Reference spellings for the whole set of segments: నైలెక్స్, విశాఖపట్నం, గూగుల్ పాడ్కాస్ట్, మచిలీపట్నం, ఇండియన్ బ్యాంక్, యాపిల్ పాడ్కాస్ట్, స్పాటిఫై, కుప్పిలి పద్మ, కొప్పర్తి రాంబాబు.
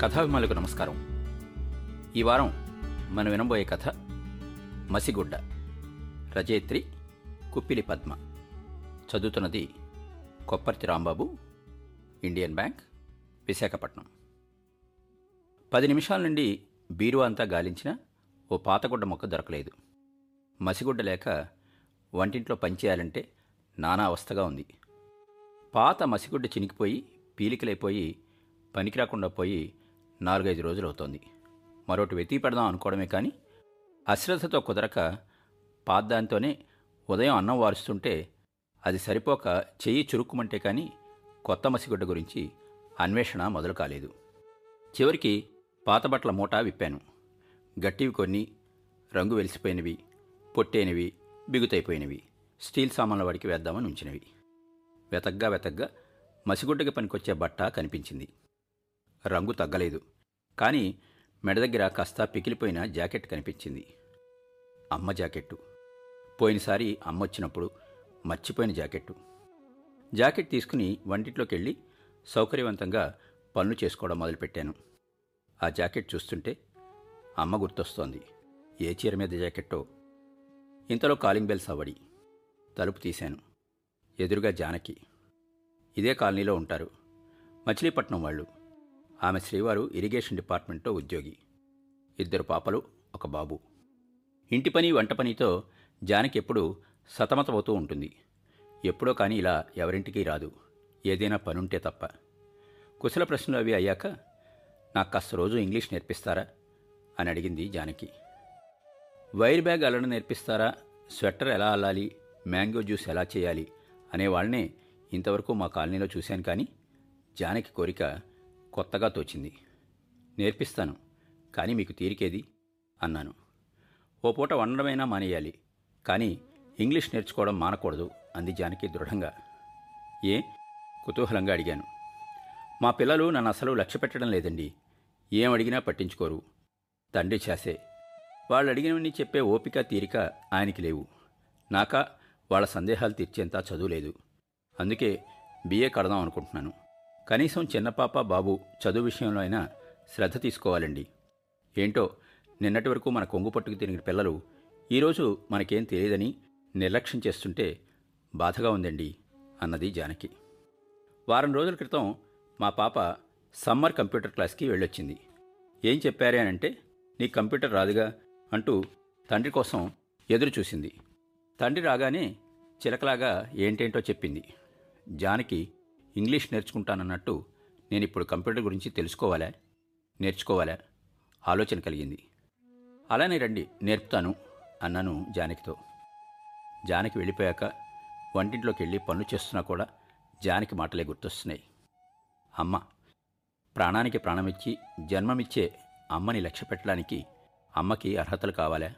కథాభిమానులకు నమస్కారం. ఈ వారం మనం వినబోయే కథ మసిగుడ్డ, రచయిత్రి కుప్పిలి పద్మ, చదువుతున్నది కొప్పర్తి రాంబాబు, ఇండియన్ బ్యాంక్, విశాఖపట్నం. 10 నిమిషాల నుండి బీరువా అంతా గాలించిన ఓ పాతగుడ్డ మొక్క దొరకలేదు. మసిగుడ్డ లేక వంటింట్లో పనిచేయాలంటే నానా అవస్థగా ఉంది. పాత మసిగుడ్డ చినికిపోయి పీలికలైపోయి పనికిరాకుండా పోయి 4-5 రోజులు అవుతోంది. మరొకటి వెతికి పెడదాం అనుకోవడమే కానీ అశ్రద్ధతో కుదరక పాతదాంతోనే ఉదయం అన్నం వారుస్తుంటే అది సరిపోక చెయ్యి చురుక్కుమంటే కానీ కొత్త మసిగుడ్డ గురించి అన్వేషణ మొదలు కాలేదు. చివరికి పాత బట్టల మూట విప్పాను. గట్టివి కొన్ని, రంగు వెలిసిపోయినవి, పొట్టైనవి, బిగుతైపోయినవి, స్టీల్ సామాన్ల వాడికి వేద్దామని ఉంచినవి. వెతగ్గా మసిగుడ్డకి పనికొచ్చే బట్ట కనిపించింది. రంగు తగ్గలేదు, కానీ మెడ దగ్గర కాస్త పికిలిపోయిన జాకెట్ కనిపించింది. అమ్మ జాకెట్టు, పోయినసారి అమ్మ వచ్చినప్పుడు మర్చిపోయిన జాకెట్టు. జాకెట్ తీసుకుని వంటింట్లోకి వెళ్ళి సౌకర్యవంతంగా పనులు చేసుకోవడం మొదలుపెట్టాను. ఆ జాకెట్ చూస్తుంటే అమ్మ గుర్తొస్తోంది. ఏ చీర మీద జాకెట్టో. ఇంతలో కాలింగ్ బెల్ సవడి. తలుపు తీశాను. ఎదురుగా జానకి. ఇదే కాలనీలో ఉంటారు, మచిలీపట్నం వాళ్ళు. ఆమె శ్రీవారు ఇరిగేషన్ డిపార్ట్మెంట్లో ఉద్యోగి. 2 పాపలు, 1 బాబు. ఇంటి పని, వంట పనితో జానకి ఎప్పుడూ సతమతమవుతూ ఉంటుంది. ఎప్పుడో కానీ ఇలా ఎవరింటికి రాదు, ఏదైనా పనుంటే తప్ప. కుశల ప్రశ్నలు అవి అయ్యాక నాకు కాస్త రోజు ఇంగ్లీష్ నేర్పిస్తారా అని అడిగింది జానకి. వైర్ బ్యాగ్ అల్లడం నేర్పిస్తారా, స్వెటర్ ఎలా అల్లాలి, మ్యాంగో జ్యూస్ ఎలా చేయాలి అనేవాళ్ళనే ఇంతవరకు మా కాలనీలో చూశాను. కానీ జానకి కోరిక కొత్తగా తోచింది. నేర్పిస్తాను, కానీ మీకు తీరికేది అన్నాను. ఓ పూట వండడమైనా మానేయాలి, కానీ ఇంగ్లీష్ నేర్చుకోవడం మానకూడదు అంది జానకి దృఢంగా. ఏ? కుతూహలంగా అడిగాను. మా పిల్లలు నన్ను అసలు లక్ష్య పెట్టడం లేదండి. ఏమడిగినా పట్టించుకోరు. తండ్రి చేసే వాళ్ళు అడిగినవన్నీ చెప్పే ఓపిక, తీరిక ఆయనకి లేవు. నాకా వాళ్ళ సందేహాలు తీర్చేంత చదువు లేదు. అందుకే బిఏ కడదాం అనుకుంటున్నాను. కనీసం చిన్నపాప, బాబు చదువు విషయంలో అయినా శ్రద్ధ తీసుకోవాలండి. ఏంటో నిన్నటి వరకు మన కొంగు పట్టుకు తిరిగిన పిల్లలు ఈరోజు మనకేం తెలియదని నిర్లక్ష్యం చేస్తుంటే బాధగా ఉందండి అన్నది జానకి. వారం రోజుల క్రితం మా పాప సమ్మర్ కంప్యూటర్ క్లాస్కి వెళ్ళొచ్చింది. ఏం చెప్పారే అని అంటే, నీ కంప్యూటర్ రాదుగా అంటూ తండ్రి కోసం ఎదురు చూసింది. తండ్రి రాగానే చిలకలాగా ఏంటేంటో చెప్పింది. జానకి ఇంగ్లీష్ నేర్చుకుంటానన్నట్టు నేను ఇప్పుడు కంప్యూటర్ గురించి తెలుసుకోవాలా, నేర్చుకోవాలా ఆలోచన కలిగింది. అలానే రండి, నేర్పుతాను అన్నాను జానకితో. జానకి వెళ్ళిపోయాక వంటింట్లోకి వెళ్ళి పనులు చేస్తున్నా కూడా జానకి మాటలే గుర్తొస్తున్నాయి. అమ్మ, ప్రాణానికి ప్రాణమిచ్చి జన్మమిచ్చే అమ్మని లక్ష్య పెట్టడానికి అమ్మకి అర్హతలు కావాలా?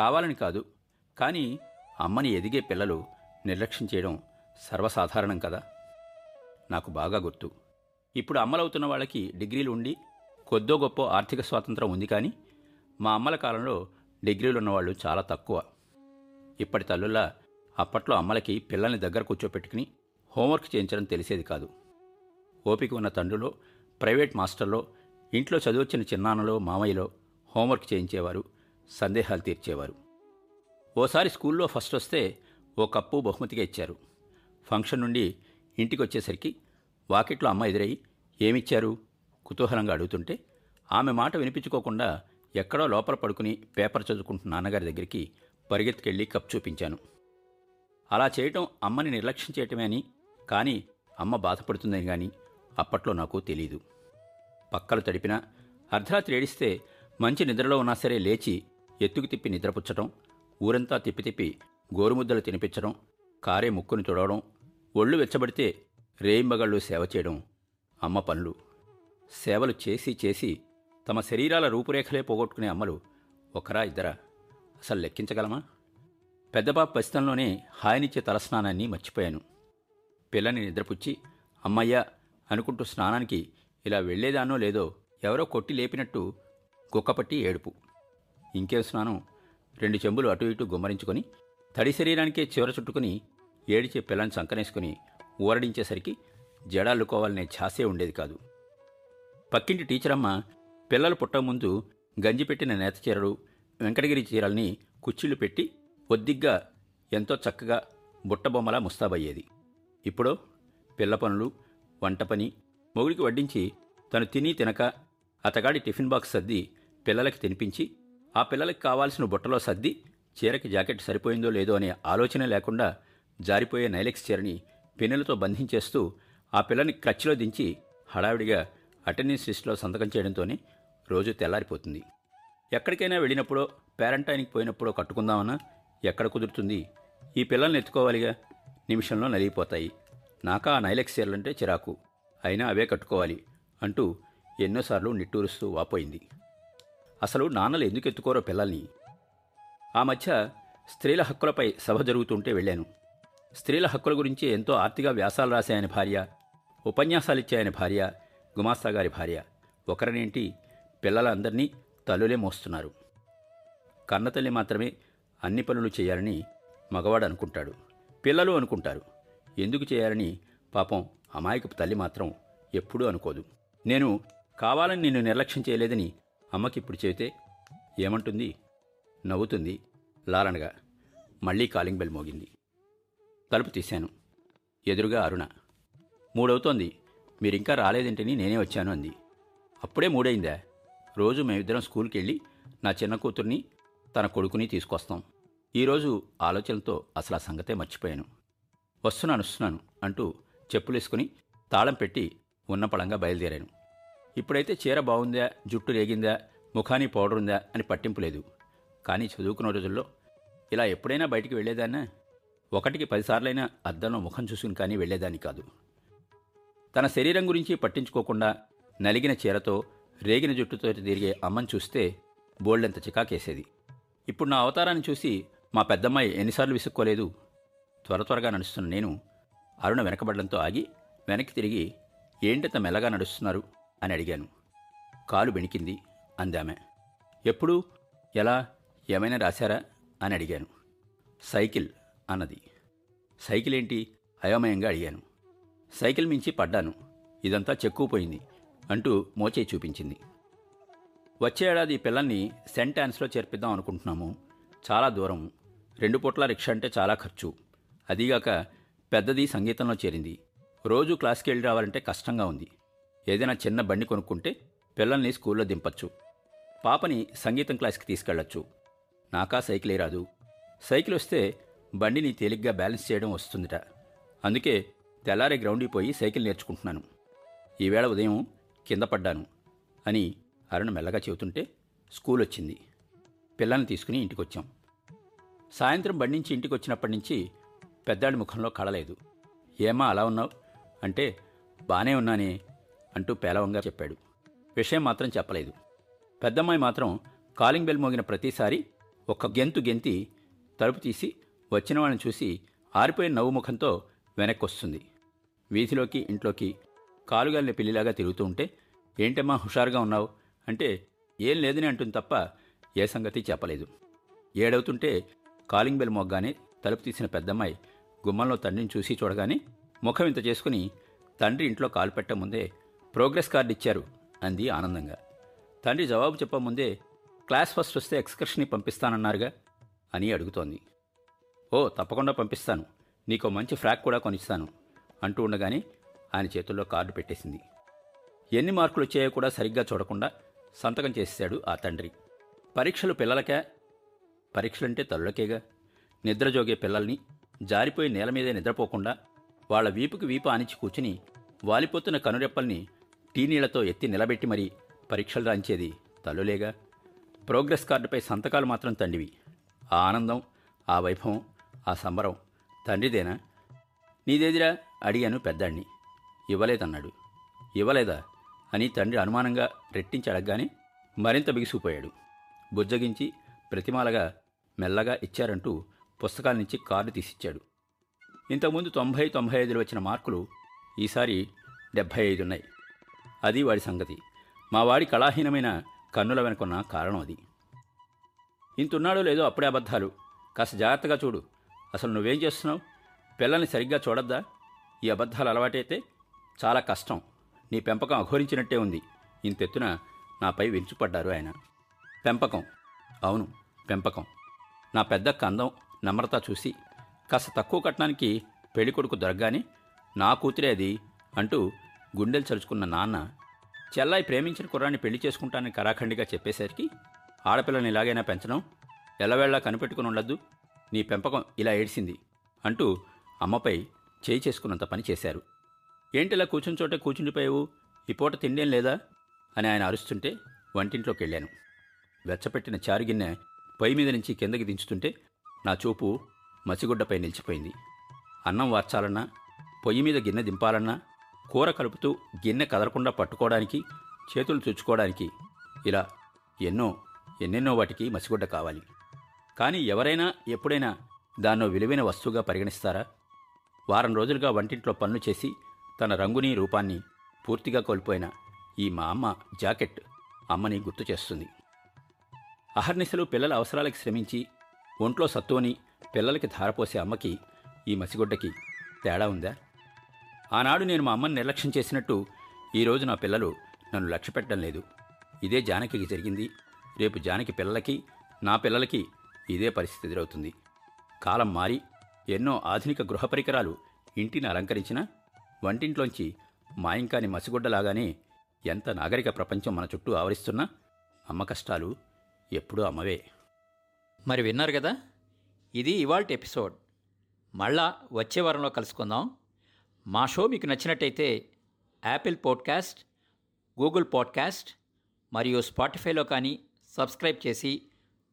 కావాలని కాదు, కానీ అమ్మని ఎదిగే పిల్లలు నిర్లక్ష్యం చేయడం సర్వసాధారణం కదా. నాకు బాగా గుర్తు. ఇప్పుడు అమ్మలవుతున్న వాళ్ళకి డిగ్రీలు ఉండి కొద్దో గొప్ప ఆర్థిక స్వాతంత్రం ఉంది, కానీ మా అమ్మల కాలంలో డిగ్రీలు ఉన్నవాళ్ళు చాలా తక్కువ. ఇప్పటి తల్లుల్లా అప్పట్లో అమ్మలకి పిల్లల్ని దగ్గర కూర్చోపెట్టుకుని హోంవర్క్ చేయించడం తెలిసేది కాదు. ఓపిక ఉన్న తండ్రులో, ప్రైవేట్ మాస్టర్లో, ఇంట్లో చదువచ్చిన చిన్నాన్నలో, మామయ్యలో హోంవర్క్ చేయించేవారు, సందేహాలు తీర్చేవారు. ఓసారి స్కూల్లో ఫస్ట్ వస్తే ఓ కప్పు బహుమతిగా ఇచ్చారు. ఫంక్షన్ నుండి ఇంటికి వచ్చేసరికి వాకిట్లో అమ్మ ఎదురయ్యి ఏమిచ్చారు కుతూహలంగా అడుగుతుంటే ఆమె మాట వినిపించుకోకుండా ఎక్కడో లోపల పడుకుని పేపర్ చదువుకుంటున్న నాన్నగారి దగ్గరికి పరిగెత్తుకెళ్ళి కప్పు చూపించాను. అలా చేయటం అమ్మని నిర్లక్ష్యం చేయటమే అని, కానీ అమ్మ బాధపడుతుందని కానీ అప్పట్లో నాకు తెలీదు. పక్కలు తడిపినా, అర్ధరాత్రి ఏడిస్తే మంచి నిద్రలో ఉన్నా సరే లేచి ఎత్తుకు తిప్పి నిద్రపుచ్చటం, ఊరంతా తిప్పి గోరుముద్దలు తినిపించడం, కారే ముక్కును తుడవడం, ఒళ్ళు వెచ్చబడితే రేయింబగళ్ళు సేవ చేయడం అమ్మ పనులు. సేవలు చేసి చేసి తమ శరీరాల రూపురేఖలే పోగొట్టుకునే అమ్మలు ఒకరా ఇద్దరా అసలు లెక్కించగలమా? పెద్దబాబు పసితనంలోనే హాయినిచ్చే తలస్నానాన్ని మర్చిపోయాను. పిల్లని నిద్రపుచ్చి అమ్మయ్య అనుకుంటూ స్నానానికి ఇలా వెళ్లేదానో లేదో ఎవరో కొట్టి లేపినట్టు కుక్కపట్టి ఏడుపు. ఇంకేం స్నానం, 2 చెంబులు అటు ఇటు గుమ్మరించుకొని తడి శరీరానికే చివర చుట్టుకుని ఏడిచే పిల్లని సంకనేసుకుని ఊరడించేసరికి జడాలుకోవాలనే ఛాసే ఉండేది కాదు. పక్కింటి టీచరమ్మ పిల్లలు పుట్టకముందు గంజిపెట్టిన నేత చీరలు, వెంకటగిరి చీరల్ని కుచ్చిళ్ళు పెట్టి ఒద్దిగ్గా ఎంతో చక్కగా బుట్టబొమ్మలా ముస్తాబయ్యేది. ఇప్పుడు పిల్ల పనులు, వంట పని మొగుడికి వడ్డించి తను తిని తినక అతగాడి టిఫిన్ బాక్స్ సర్ది పిల్లలకి తినిపించి, ఆ పిల్లలకి కావాల్సిన బుట్టలో సర్ది చీరకి జాకెట్ సరిపోయిందో లేదో అనే ఆలోచన లేకుండా జారిపోయే నైలెక్స్ చీరని పెన్నులతో బంధించేస్తూ ఆ పిల్లని క్లచ్లో దించి హడావిడిగా అటెండెన్స్ లిస్టులో సంతకం చేయడంతోనే రోజు తెల్లారిపోతుంది. ఎక్కడికైనా వెళ్ళినప్పుడో పేరెంటానికి పోయినప్పుడో కట్టుకుందామన్నా ఎక్కడ కుదురుతుంది? ఈ పిల్లల్ని ఎత్తుకోవాలిగా, నిమిషంలో నలిగిపోతాయి. నాకా ఆ నైలెక్స్ చీరలంటే చిరాకు, అయినా అవే కట్టుకోవాలి అంటూ ఎన్నోసార్లు నిట్టూరుస్తూ వాపోయింది. అసలు నాన్నలు ఎందుకు ఎత్తుకోరో పిల్లల్ని. ఆ మధ్య స్త్రీల హక్కులపై సభ జరుగుతుంటే వెళ్ళాను. స్త్రీల హక్కుల గురించి ఎంతో ఆర్తిగా వ్యాసాలు రాశాయని భార్య, ఉపన్యాసాలిచ్చాయని భార్య, గుమాస్తా గారి భార్య, ఒకరినేంటి పిల్లలందరినీ తల్లులే మోస్తున్నారు. కన్నతల్లి మాత్రమే అన్ని పనులు చేయాలని మగవాడు అనుకుంటాడు, పిల్లలు అనుకుంటారు. ఎందుకు చేయాలని పాపం అమాయకపు తల్లి మాత్రం ఎప్పుడూ అనుకోదు. నేను కావాలని నిన్ను నిర్లక్ష్యం చేయలేదని అమ్మకి ఇప్పుడు చెబితే ఏమంటుంది? నవ్వుతుంది లాలనగా. మళ్ళీ కాలింగ్ బెల్ మోగింది. తలుపు తీశాను. ఎదురుగా అరుణ. "3 అవుతోంది, మీరింకా రాలేదేంటని నేనే వచ్చాను" అంది. "అప్పుడే 3 అయిందా? రోజు మేమిద్దరం స్కూల్కి వెళ్ళి నా చిన్న కూతుర్ని తన కొడుకుని తీసుకొస్తాం. ఈరోజు ఆలోచనతో అసలు ఆ సంగతే మర్చిపోయాను. వస్తున్నాను" అంటూ చెప్పులేసుకుని తాళం పెట్టి ఉన్న పళంగా బయలుదేరాను. ఇప్పుడైతే చీర బాగుందా, జుట్టు రేగిందా, ముఖానికి పౌడర్ ఉందా అని పట్టింపు లేదు. కానీ చదువుకున్న రోజుల్లో ఇలా ఎప్పుడైనా బయటికి వెళ్ళేదాన్నా? 1కి 10 సార్లైనా అద్దంలో ముఖం చూసుకుని కానీ వెళ్ళేదాన్ని కాదు. తన శరీరం గురించి పట్టించుకోకుండా నలిగిన చీరతో రేగిన జుట్టుతో తిరిగే అమ్మని చూస్తే బోల్డెంత చికాకేసేది. ఇప్పుడు నా అవతారాన్ని చూసి మా పెద్దమ్మాయి ఎన్నిసార్లు విసుక్కోలేదు. త్వరగా నడుస్తున్న నేను అరుణ వెనకబడడంతో ఆగి వెనక్కి తిరిగి, "ఏంటంత మెల్లగా నడుస్తున్నారు?" అని అడిగాను. "కాలు బెణికింది" అందామె. "ఎప్పుడు, ఎలా, ఏమైనా రాశారా?" అని అడిగాను. "సైకిల్" అన్నది. "సైకిల్ ఏంటి?" అయోమయంగా అడిగాను. "సైకిల్ మించి పడ్డాను, ఇదంతా చెక్కుపోయింది" అంటూ మోచే చూపించింది. "వచ్చే ఏడాది ఈ పిల్లల్ని సెంట్ యాన్స్లో చేర్పిద్దాం అనుకుంటున్నాము. చాలా దూరం, 2 పూట్ల రిక్షా అంటే చాలా ఖర్చు. అదీగాక పెద్దది సంగీతంలో చేరింది. రోజు క్లాస్కి వెళ్ళి రావాలంటే కష్టంగా ఉంది. ఏదైనా చిన్న బండి కొనుక్కుంటే పిల్లల్ని స్కూల్లో దింపచ్చు, పాపని సంగీతం క్లాస్కి తీసుకెళ్లొచ్చు. నాకా సైకిలే రాదు. సైకిల్ వస్తే బండిని తేలిగ్గా బ్యాలెన్స్ చేయడం వస్తుందిట. అందుకే తెల్లారే గ్రౌండ్కి పోయి సైకిల్ నేర్చుకుంటున్నాను. ఈవేళ ఉదయం కింద పడ్డాను" అని అరుణ మెల్లగా చెబుతుంటే స్కూల్ వచ్చింది. పిల్లల్ని తీసుకుని ఇంటికొచ్చాం. సాయంత్రం బండి నుంచి ఇంటికి వచ్చినప్పటి నుంచి పెద్దాడి ముఖంలో కళలేదు. "ఏమా అలా ఉన్నావు?" అంటే "బానే ఉన్నానే" అంటూ పేలవంగా చెప్పాడు. విషయం మాత్రం చెప్పలేదు. పెద్దమ్మాయి మాత్రం కాలింగ్ బెల్ మోగిన ప్రతిసారి ఒక గెంతి తలుపు తీసి వచ్చిన వాళ్ళని చూసి ఆరిపోయిన నవ్వు ముఖంతో వెనక్కి వస్తుంది. వీధిలోకి ఇంట్లోకి కాలుగాలిన పిల్లిలాగా తిరుగుతూ ఉంటే "ఏంటమ్మా హుషారుగా ఉన్నావు?" అంటే "ఏం లేదని" అంటుంది తప్ప ఏ సంగతి చెప్పలేదు. 7 అవుతుంటే కాలింగ్ బెల్ మోగ్గానే తలుపు తీసిన పెద్దమ్మాయి గుమ్మంలో తండ్రిని చూసి చూడగానే ముఖం ఇంత చేసుకుని, "తండ్రి ఇంట్లో కాలు పెట్టముందే ప్రోగ్రెస్ కార్డు ఇచ్చారు" అంది ఆనందంగా. "తండ్రి జవాబు చెప్పముందే క్లాస్ ఫస్ట్ వస్తే ఎక్స్కర్షన్కి పంపిస్తానన్నారుగా" అని అడుగుతోంది. "ఓ తప్పకుండా పంపిస్తాను, నీకు మంచి ఫ్రాక్ కూడా కొనిస్తాను" అంటూ ఉండగానే ఆయన చేతుల్లో కార్డు పెట్టేసింది. ఎన్ని మార్కులు వచ్చాయో కూడా సరిగ్గా చూడకుండా సంతకం చేసేశాడు ఆ తండ్రి. పరీక్షలు పిల్లలకే, పరీక్షలంటే తల్లులకేగా. నిద్రజోగే పిల్లల్ని జారిపోయి నేల మీదే నిద్రపోకుండా వాళ్ల వీపుకి వీపు ఆనించి కూర్చుని వాలిపోతున్న కనురెప్పల్ని టీనీళ్లతో ఎత్తి నిలబెట్టి మరీ పరీక్షలు రాయించేది తల్లులేగా. ప్రోగ్రెస్ కార్డుపై సంతకాలు మాత్రం తండ్రివి. ఆ ఆనందం, ఆ వైభవం, ఆ సంబరం తండ్రిదేనా? "నీదేదిరా?" అడిగాను పెద్దాడిని. "ఇవ్వలేదన్నాడు." "ఇవ్వలేదా?" అని తండ్రి అనుమానంగా రెట్టించి అడగగానే మరింత బిగిసిపోయాడు. బుజ్జగించి ప్రతిమాలగా మెల్లగా "ఇచ్చారంటూ పుస్తకాల నుంచి కార్డు తీసిచ్చాడు. ఇంతకుముందు 90, 95 వచ్చిన మార్కులు ఈసారి 75 ఉన్నాయి. అది వాడి సంగతి. మా వాడి కళాహీనమైన కన్నుల వెనుకున్న కారణం అది. "ఇంతున్నాడో లేదో అప్పుడే అబద్ధాలు. కాస్త జాగ్రత్తగా చూడు. అసలు నువ్వేం చేస్తున్నావు? పిల్లల్ని సరిగ్గా చూడొద్దా? ఈ అబద్ధాలు అలవాటైతే చాలా కష్టం. నీ పెంపకం అఘోరించినట్టే ఉంది" ఇంతెత్తున నాపై విరుచుపడ్డారు ఆయన. పెంపకం, అవును పెంపకం. నా పెద్ద కందం నమ్రత చూసి కాస్త తక్కువ కట్నానికి పెళ్ళికొడుకు దొరకగానే నా కూతురే అది అంటూ గుండెలు చరుచుకున్న నాన్న చెల్లాయి ప్రేమించిన కుర్రాన్ని పెళ్లి చేసుకుంటానని కరాఖండిగా చెప్పేసరికి ఆడపిల్లని ఇలాగైనా పెంచడం ఎల్లవేళ్లా కనిపెట్టుకుని ఉండద్దు, నీ పెంపకం ఇలా ఏడ్చింది అంటూ అమ్మపై చేయి చేసుకున్నంత పని చేశారు. ఏంటిలా కూర్చుని చోటే కూర్చుండిపోయావు, ఈ పూట తిండేం లేదా అని ఆయన అరుస్తుంటే వంటింట్లోకి వెళ్ళాను. వెచ్చపెట్టిన చారుగిన్నె పొయ్యి మీద నుంచి కిందకి దించుతుంటే నా చూపు మసిగుడ్డపై నిలిచిపోయింది. అన్నం వార్చాలన్నా, పొయ్యి మీద గిన్నె దింపాలన్నా, కూర కలుపుతూ గిన్నె కదలకుండా పట్టుకోవడానికి, చేతులు చుచ్చుకోవడానికి, ఇలా ఎన్నెన్నో వాటికి మసిగుడ్డ కావాలి. కానీ ఎవరైనా ఎప్పుడైనా దాన్నో విలువైన వస్తువుగా పరిగణిస్తారా? వారం రోజులుగా వంటింట్లో పనులు చేసి తన రంగుని రూపాన్ని పూర్తిగా కోల్పోయిన ఈ మా అమ్మ జాకెట్ అమ్మని గుర్తు చేస్తుంది. అహర్నిశలు పిల్లల అవసరాలకు శ్రమించి ఒంట్లో సత్తువని పిల్లలకి ధారపోసే అమ్మకి ఈ మసిగుడ్డకి తేడా ఉందా? ఆనాడు నేను మా అమ్మని నిర్లక్ష్యం చేసినట్టు ఈరోజు నా పిల్లలు నన్ను లక్ష్య పెట్టడం లేదు. ఇదే జానకికి జరిగింది, రేపు జానకి పిల్లలకి, నా పిల్లలకి ఇదే పరిస్థితి ఎదురవుతుంది. కాలం మారి ఎన్నో ఆధునిక గృహ పరికరాలు ఇంటిని అలంకరించినా వంటింట్లోంచి మాయంకాని మసిగుడ్డలాగానే ఎంత నాగరిక ప్రపంచం మన చుట్టూ ఆవరిస్తున్నా అమ్మ కష్టాలు ఎప్పుడూ అమ్మవే. మరి విన్నారు కదా, ఇది ఇవాల్టి ఎపిసోడ్. మళ్ళా వచ్చే వారంలో కలుసుకుందాం. మా షో మీకు నచ్చినట్టయితే యాపిల్ పాడ్కాస్ట్, గూగుల్ పాడ్కాస్ట్ మరియు స్పాటిఫైలో కానీ సబ్స్క్రైబ్ చేసి